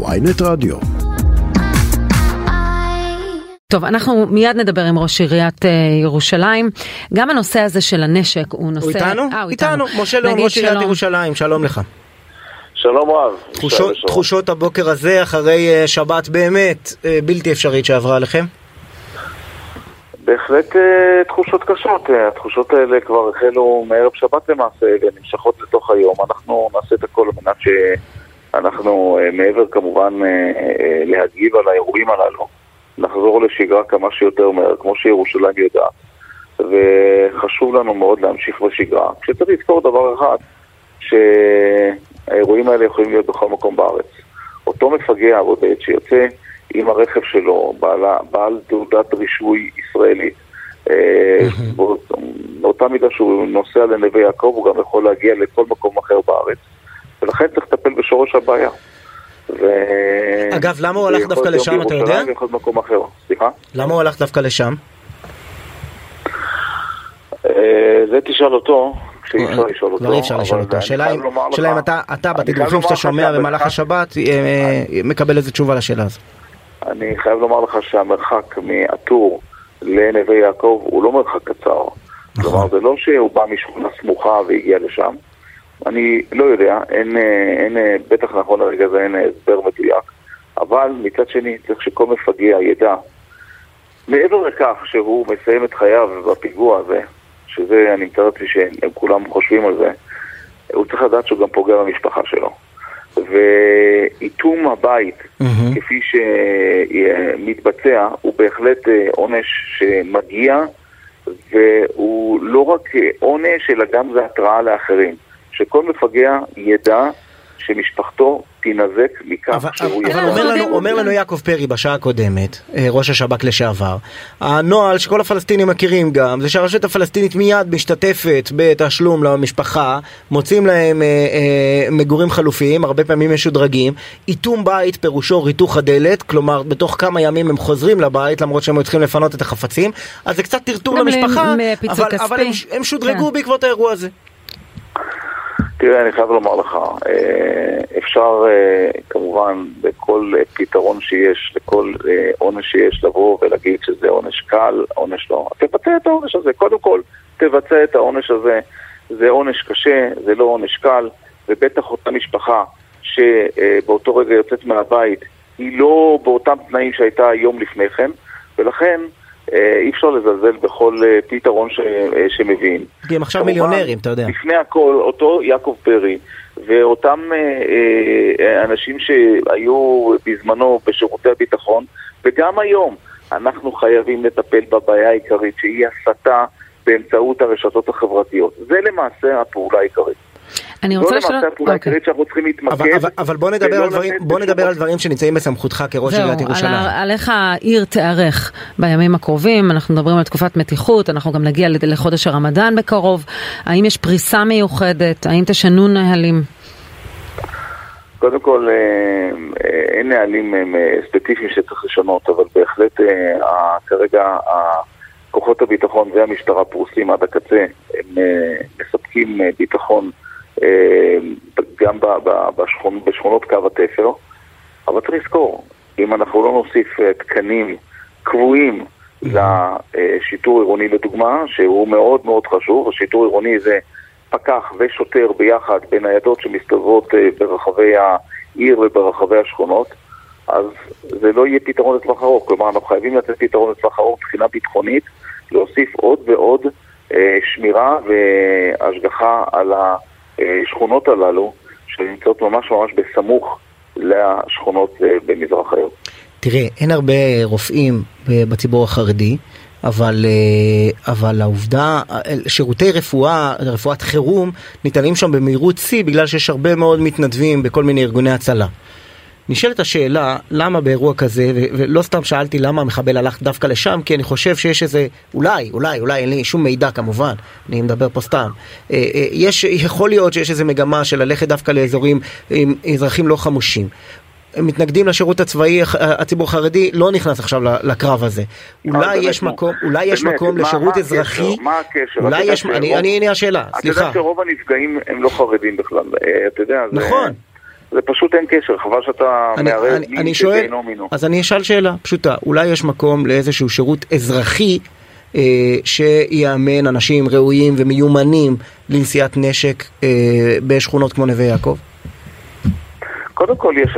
ynet radio. טוב, אנחנו מיד נדבר עם ראש עיריית ירושלים. גם הנושא הזה של הנשק הוא נושא... הוא איתנו? איתנו. משה ליאון, ראש עיריית ירושלים, שלום לך. שלום רב. תחושות הבוקר הזה אחרי שבת באמת בלתי אפשרית שעברה עליכם? בהחלט תחושות קשות. התחושות האלה כבר החלו מערב שבת למעשה, נמשכות לתוך היום. אנחנו נעשה את הכל על מנת שאנחנו מעבר כמובן להגיב על האירועים הללו. נחזור לשגרה כמה שיותר מהר, כמו שירושלים יודעת. וחשוב לנו מאוד להמשיך בשגרה. כשצריך לזכור דבר אחד, שהאירועים האלה יכולים להיות בכל מקום בארץ. אותו מפגע הבודד שיוצא עם הרכב שלו, בעל תעודת רישוי ישראלית, באותה מידה שהוא נוסע לנווה יעקב, הוא גם יכול להגיע לכל מקום אחר בארץ. ולכן צריך לטפל בשורש הבעיה. אגב, למה הוא הלך דווקא לשם, אתה יודע? למה הוא הלך דווקא לשם? זה תשאל אותו, כשאי אפשר לשאול אותו. לא אפשר לשאול אותו. שאלה אם אתה בתדרוכים שאתה שומע במהלך השבת, מקבל איזה תשובה לשאלה הזו. אני חייב לומר לך שהמרחק מאתור לנווה יעקב הוא לא מרחק קצר. כלומר, זה לא שהוא בא משכונה סמוכה והגיע לשם. אני לא יודע, אין בטח נכון הרגע הזה, אין הסבר מדויק, אבל מצד שני צריך שכל מפגיע ידע מעבר לכך שהוא מסיים את חייו בפיגוע הזה, שזה אני מתאר לי שהם כולם חושבים על זה, הוא צריך לדעת שהוא גם פוגע במשפחה שלו, ואיתום הבית כפי שמתבצע הוא בהחלט עונש שמגיע, והוא לא רק עונש אלא גם זה התראה לאחרים, שכל מפגע ידע שמשפחתו תינזק מכך שהוא ידע. אומר לנו יעקב פרי בשעה הקודמת, ראש השב"כ לשעבר, הנוהל שכל הפלסטינים מכירים גם, זה שהרשות הפלסטינית מיד משתתפת בתשלום למשפחה, מוצאים להם מגורים חלופיים, הרבה פעמים משודרגים, איתום בית פירושו ריתוך הדלת, כלומר בתוך כמה ימים הם חוזרים לבית, למרות שהם צריכים לפנות את החפצים, אז זה קצת טרטור למשפחה, אבל הם שודרגו בעקבות האירוע הזה. תראה, אני חייב לומר לך, אפשר כמובן בכל פתרון שיש, לכל עונש שיש, לבוא ולהגיד שזה עונש קל, עונש לא. תבצע את העונש הזה, קודם כל תבצע את העונש הזה, זה עונש קשה, זה לא עונש קל, ובטח אותה משפחה שבאותו רגע יוצאת מהבית, היא לא באותם תנאים שהייתה היום לפני כן, ולכן אי אפשר לזלזל בכל פתרון שמביאים. כי הם עכשיו מיליונרים, אתה יודע. לפני הכל, אותו יעקב פרי, ואותם אנשים שהיו בזמנו בשירותי הביטחון, וגם היום אנחנו חייבים לטפל בבעיה העיקרית, שהיא הסתה באמצעות הרשתות החברתיות. זה למעשה הפעולה העיקרית. אני רוצה אבל בוא נדבר על דברים שנמצאים בסמכותך כראש עיריית ירושלים. עליך העיר תארך בימים הקרובים, אנחנו מדברים על תקופת מתיחות, אנחנו גם נגיע לחודש הרמדאן בקרוב, האם יש פריסה מיוחדת, האם תשנו נהלים? קודם כל אין נהלים ספציפיים שצריך לשנות, אבל בהחלט כרגע כוחות הביטחון והמשטרה פרוסים עד הקצה, הם מספקים ביטחון גם בשכונות קו התפר, אבל צריך לזכור, אם אנחנו לא נוסיף תקנים קבועים לשיטור עירוני לדוגמה, שהוא מאוד מאוד חשוב, השיטור עירוני זה פקח ושוטר ביחד בניידות שמסתובבות ברחבי העיר וברחבי השכונות, אז זה לא יהיה פתרון לטווח ארוך, כלומר אנחנו חייבים לתת פתרון לטווח ארוך מבחינה ביטחונית, להוסיף עוד ועוד שמירה והשגחה על ה שכונות הללו שנמצאות ממש ממש בסמוך לשכונות במזרח העיר. תראה, אין הרבה רופאים בציבור החרדי, אבל העובדה, שירותי רפואה, רפואת חירום, ניתנים שם במהירות C בגלל שיש הרבה מאוד מתנדבים בכל מיני ארגוני הצלה. נשאלת השאלה, למה באירוע כזה, ולא סתם שאלתי למה המחבל הלך דווקא לשם, כי אני חושב שיש איזה, אולי, אין לי שום מידע כמובן, אני מדבר פה סתם, יכול להיות שיש איזה מגמה של ללכת דווקא לאזורים עם אזרחים לא חמושים. הם מתנגדים לשירות הצבאי, הציבור החרדי לא נכנס עכשיו לקרב הזה. אולי יש מקום לשירות אזרחי, אולי יש, אני השאלה, סליחה. אתה יודע שרוב הנפגעים הם לא חרדים בכלל, אתה יודע, נכון. זה פשוט אין קשר, חבל שאתה מערב מין שאינו מינו. אז אני אשאל שאלה פשוטה, אולי יש מקום לאיזשהו שירות אזרחי שיאמן אנשים ראויים ומיומנים לנשיאת נשק בשכונות כמו נווה יעקב? קודם כל יש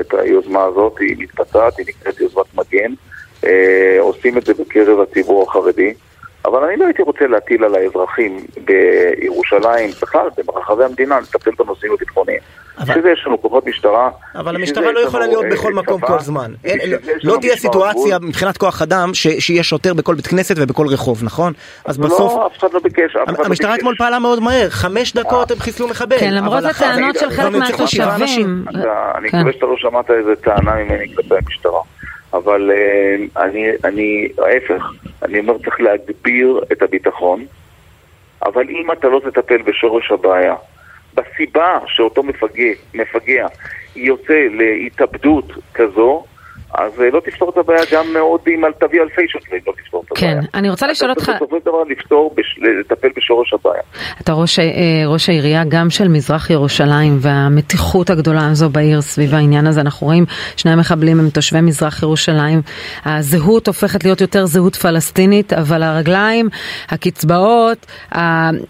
את היוזמה הזאת, היא מתפתעת, היא נקראת יוזמת מגן, עושים את זה בקרב הציבור החרדי, אבל אני לא הייתי רוצה להטיל על האזרחים בירושלים, בכלל, ברחבי המדינה, לטפל בנושאים הביטחוניים. שזה יש לנו כוחות משטרה. אבל המשטרה לא יכולה להיות בכל מקום כל זמן. לא תהיה סיטואציה מבחינת כוח אדם שיהיה שוטר בכל בית כנסת ובכל רחוב, נכון? אז בסוף... לא, אף אחד לא ביקש. המשטרה אתמול פעלה מאוד מהר. 5 דקות הם חיסלו מחבל. כן, למרות הטענות של חלק מהתושבים. אני חושב שאתה לא שמעת איזה טענה ממני כלפי המשטרה. אבל אני ההפך, אני אומר צריך להגביר את הביטחון, אבל אם אתה לא תטפל בשורש הבעיה, בסיבה שאותו מפגע יוצא להתאבדות כזו, אז לא תפתור את הבעיה גם מאוד אם על תביא אלפי שוטרים, לא תפתור את הבעיה. כן, אני רוצה לשאול אותך... אתה צריך לטפל בשורש הבעיה. אתה ראש העירייה גם של מזרח ירושלים, והמתיחות הגדולה הזו בעיר סביב העניין הזה, אנחנו רואים 2 מחבלים הם תושבי מזרח ירושלים, הזהות הופכת להיות יותר זהות פלסטינית, אבל הרגליים, הקצבאות,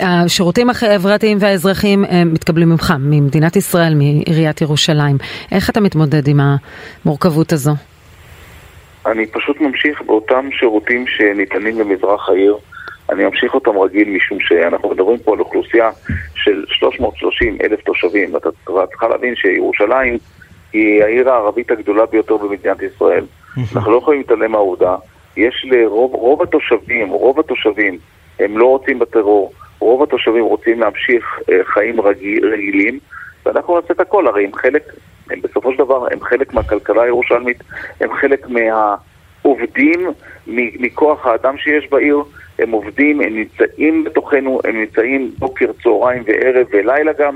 השירותים החברתיים והאזרחים מתקבלים ממך, ממדינת ישראל, מעיריית ירושלים. איך אתה מתמודד עם המורכבות הזו? אני פשוט ממשיך באותם שירותים שניתנים למזרח העיר, אני ממשיך אותם רגיל משום שאנחנו מדברים פה על אוכלוסייה של 330,000 תושבים, ואתה צריכה להבין שירושלים היא העיר הערבית הגדולה ביותר במדינת ישראל. אנחנו לא יכולים להתעלם מהעובדה, יש רוב התושבים הם לא רוצים בטרור, רוב התושבים רוצים להמשיך חיים רגילים, ואנחנו נעשה את הכל, הרי עם חלק... הם בסופו של דבר, הם חלק מהכלכלה הירושלמית, הם חלק מהעובדים, מכוח האדם שיש בעיר, הם עובדים, הם נמצאים בתוכנו, הם נמצאים בוקר, צהריים וערב ולילה גם,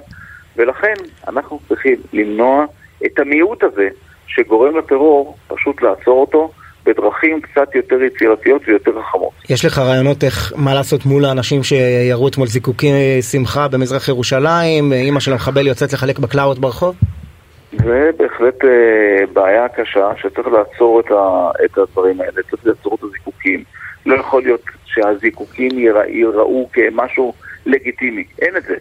ולכן אנחנו צריכים למנוע את המיעוט הזה שגורם לטרור, פשוט לעצור אותו בדרכים קצת יותר יצירתיות ויותר חכמות. יש לך רעיונות איך, מה לעשות מול האנשים שירו אתמול זיקוקי שמחה במזרח ירושלים, אמא של המחבל יוצאת לחלק בקלאות ברחוב? זה בהחלט בעיה קשה שצריך לעצור את הדברים האלה, צריך לעצור את הזיקוקים. לא יכול להיות שהזיקוקים ייראו כמשהו לגיטימי, אין את זה.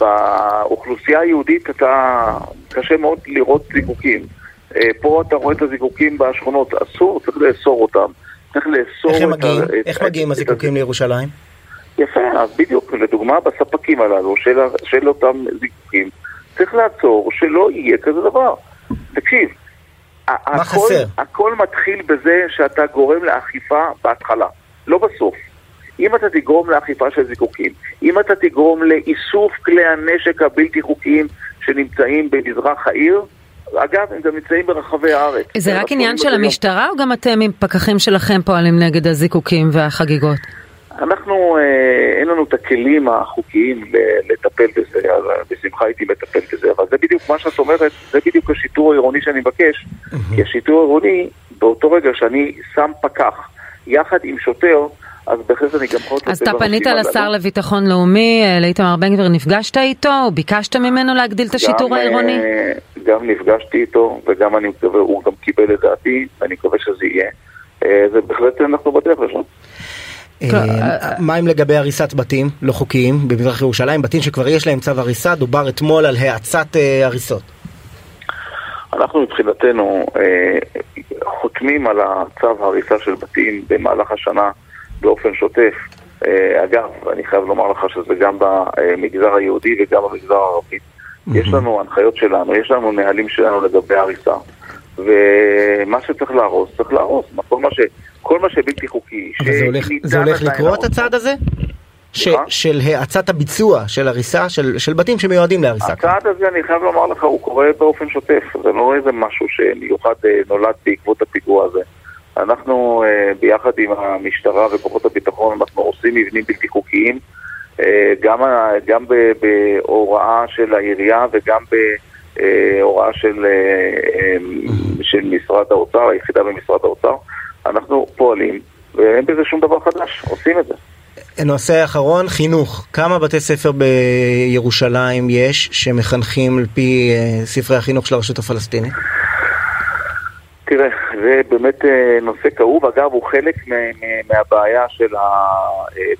באוכלוסייה היהודית אתה קשה מאוד לראות זיקוקים. פה אתה רואה את הזיקוקים בשכונות, אסור, צריך לאסור אותם. איך מגיעים הזיקוקים לירושלים? יפה, אז בדיוק, לדוגמה בספקים הללו של אותם זיקוקים. צריך לעצור שלא יהיה כזה דבר. תקשיב, הכל מתחיל בזה שאתה גורם לאכיפה בהתחלה, לא בסוף. אם אתה תגרום לאכיפה של זיקוקים, אם אתה תגרום לאיסוף כלי הנשק הבלתי חוקיים שנמצאים במזרח העיר, אגב, הם גם נמצאים ברחבי הארץ. זה רק עניין של המשטרה או גם אתם עם פקחים שלכם פועלים נגד הזיקוקים והחגיגות? אנחנו, אין לנו את הכלים החוקיים לטפל בזה, אז בשמחה הייתי לטפל בזה, אבל זה בדיוק מה שאת אומרת, זה בדיוק השיטור העירוני שאני מבקש, כי השיטור העירוני, באותו רגע שאני שם פקח יחד עם שוטר, אז בהחלט אני גם חושב... אז אתה פנית לשר לביטחון לאומי, לאיתמר בן גביר, נפגשת איתו, ביקשת ממנו להגדיל את השיטור העירוני? גם נפגשתי איתו, וגם אני מקווה, הוא גם קיבל את דעתי, ואני מקווה שזה יהיה. זה בהחלט אנחנו בדרך לשם. מה עם לגבי הריסת בתים לא חוקיים במזרח ירושלים, בתים שכבר יש להם צו הריסה? דובר אתמול על האצת הריסות. אנחנו מבחינתנו חותמים על הצו הריסה של בתים במהלך השנה באופן שוטף. אגב, אני חייב לומר לך שזה גם במגזר היהודי וגם במגזר הערבי. יש לנו הנחיות שלנו, יש לנו נהלים שלנו לגבי הריסה, ומה שצריך להרוס, צריך להרוס. כל מה שבלתי חוקי. זה הולך לקרות הצעד הזה? של האצת הביצוע, של הריסה, של בתים שמיועדים להריסה. הצעד הזה, אני חייב לומר לך, הוא קורה באופן שוטף. זה לא איזה משהו שמיוחד נולד בעקבות הפיגוע הזה. אנחנו, ביחד עם המשטרה וכוחות הביטחון, אנחנו עושים מבנים בלתי חוקיים, גם בהוראה של העירייה וגם ב... הוראה של משרד האוצר, היחידה במשרד האוצר. אנחנו פועלים ואין בזה שום דבר חדש, עושים את זה. נושא האחרון, חינוך. כמה בתי ספר בירושלים יש שמחנכים על פי ספרי החינוך של הרשות הפלסטינית? תראה, זה באמת נושא כאוב. אגב, הוא חלק מהבעיה של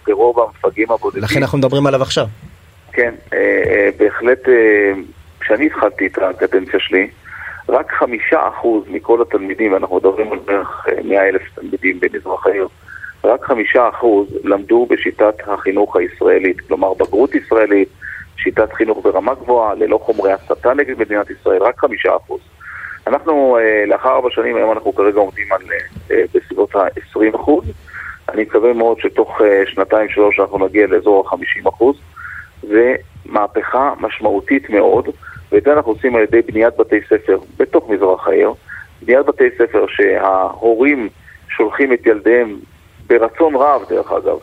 הטרור והמפגעים הבודדים. לכן אנחנו מדברים עליו עכשיו. כן, בהחלט, כשאני התחלתי את הקדנציה שלי, רק 5% מכל התלמידים, אנחנו מדברים על בערך 100,000 תלמידים במזרח העיר, רק 5% למדו בשיטת החינוך הישראלית, כלומר בגרות ישראלית, שיטת חינוך ברמה גבוהה, ללא חומרי הסתה נגד מדינת ישראל, רק 5%. אנחנו, לאחר 4 שנים, היום אנחנו כרגע עומדים על בסביבות ה-20%. אני מקווה מאוד שתוך 2-3 אנחנו נגיע לאזור ה-50%. זה מהפכה משמעותית מאוד, ואת זה אנחנו עושים על ידי בניית בתי ספר בתוך מזרח העיר, בניית בתי ספר שההורים שולחים את ילדיהם ברצון רב, דרך אגב,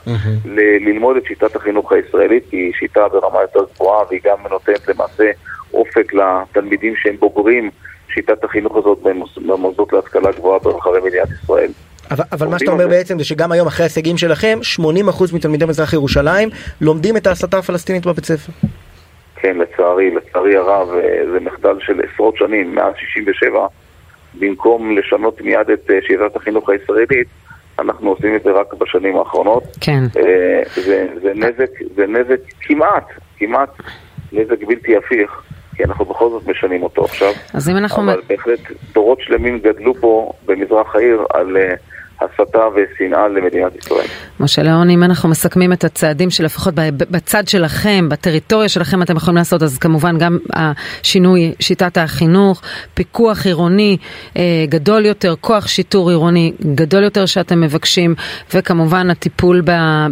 ללמוד את שיטת החינוך הישראלית, כי היא שיטה ברמה יותר גבוהה, והיא גם נותנת למעשה אופק לתלמידים שהם בוגרים שיטת החינוך הזאת במוסדות להשכלה גבוהה ברחבי מדינת ישראל. אבל מה שאתה אומר בעצם זה שגם היום אחרי ההישגים שלכם, 80% מתלמידי מזרח ירושלים לומדים את ההסתה הפלסטינית בבית ספר. כן, לצערי הרב, זה מחדל של עשרות שנים, מאז 67, במקום לשנות מיד את שיטת החינוך הישראלית, אנחנו עושים את זה רק בשנים האחרונות. כן. זה נזק כמעט נזק בלתי הפיך, כי אנחנו בכל זאת משנים אותו עכשיו. אז אם אנחנו... אבל בהחלט דורות שלמים גדלו פה במזרח העיר על הסתה ושנאה למדינת ישראל. משה ליאון, אם אנחנו מסכמים את הצעדים שלפחות בצד שלכם, בטריטוריה שלכם אתם יכולים לעשות, אז כמובן גם השינוי שיטת החינוך, פיקוח עירוני גדול יותר, כוח שיטור עירוני גדול יותר שאתם מבקשים, וכמובן הטיפול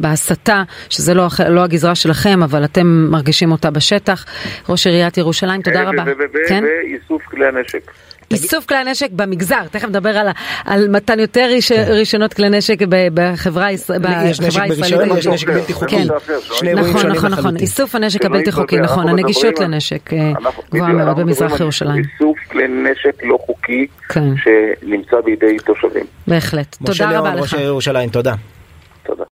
בהסתה, שזה לא הגזרה שלכם, אבל אתם מרגישים אותה בשטח. ראש עיריית ירושלים, תודה רבה. ואיסוף כלי הנשק. איסוף כלי נשק במגזר, תכף נדבר על מתן יותר רישיונות כלי נשק בחברה הישראלית. יש נשק בלתי חוקי. נכון, איסוף הנשק הבלתי חוקי, נכון, הנגישות לנשק גבוהה מאוד במזרח ירושלים. איסוף כלי נשק לא חוקי שנמצא בידי תושבים. בהחלט, תודה רבה לך. משה ליאון, ראש ירושלים, תודה.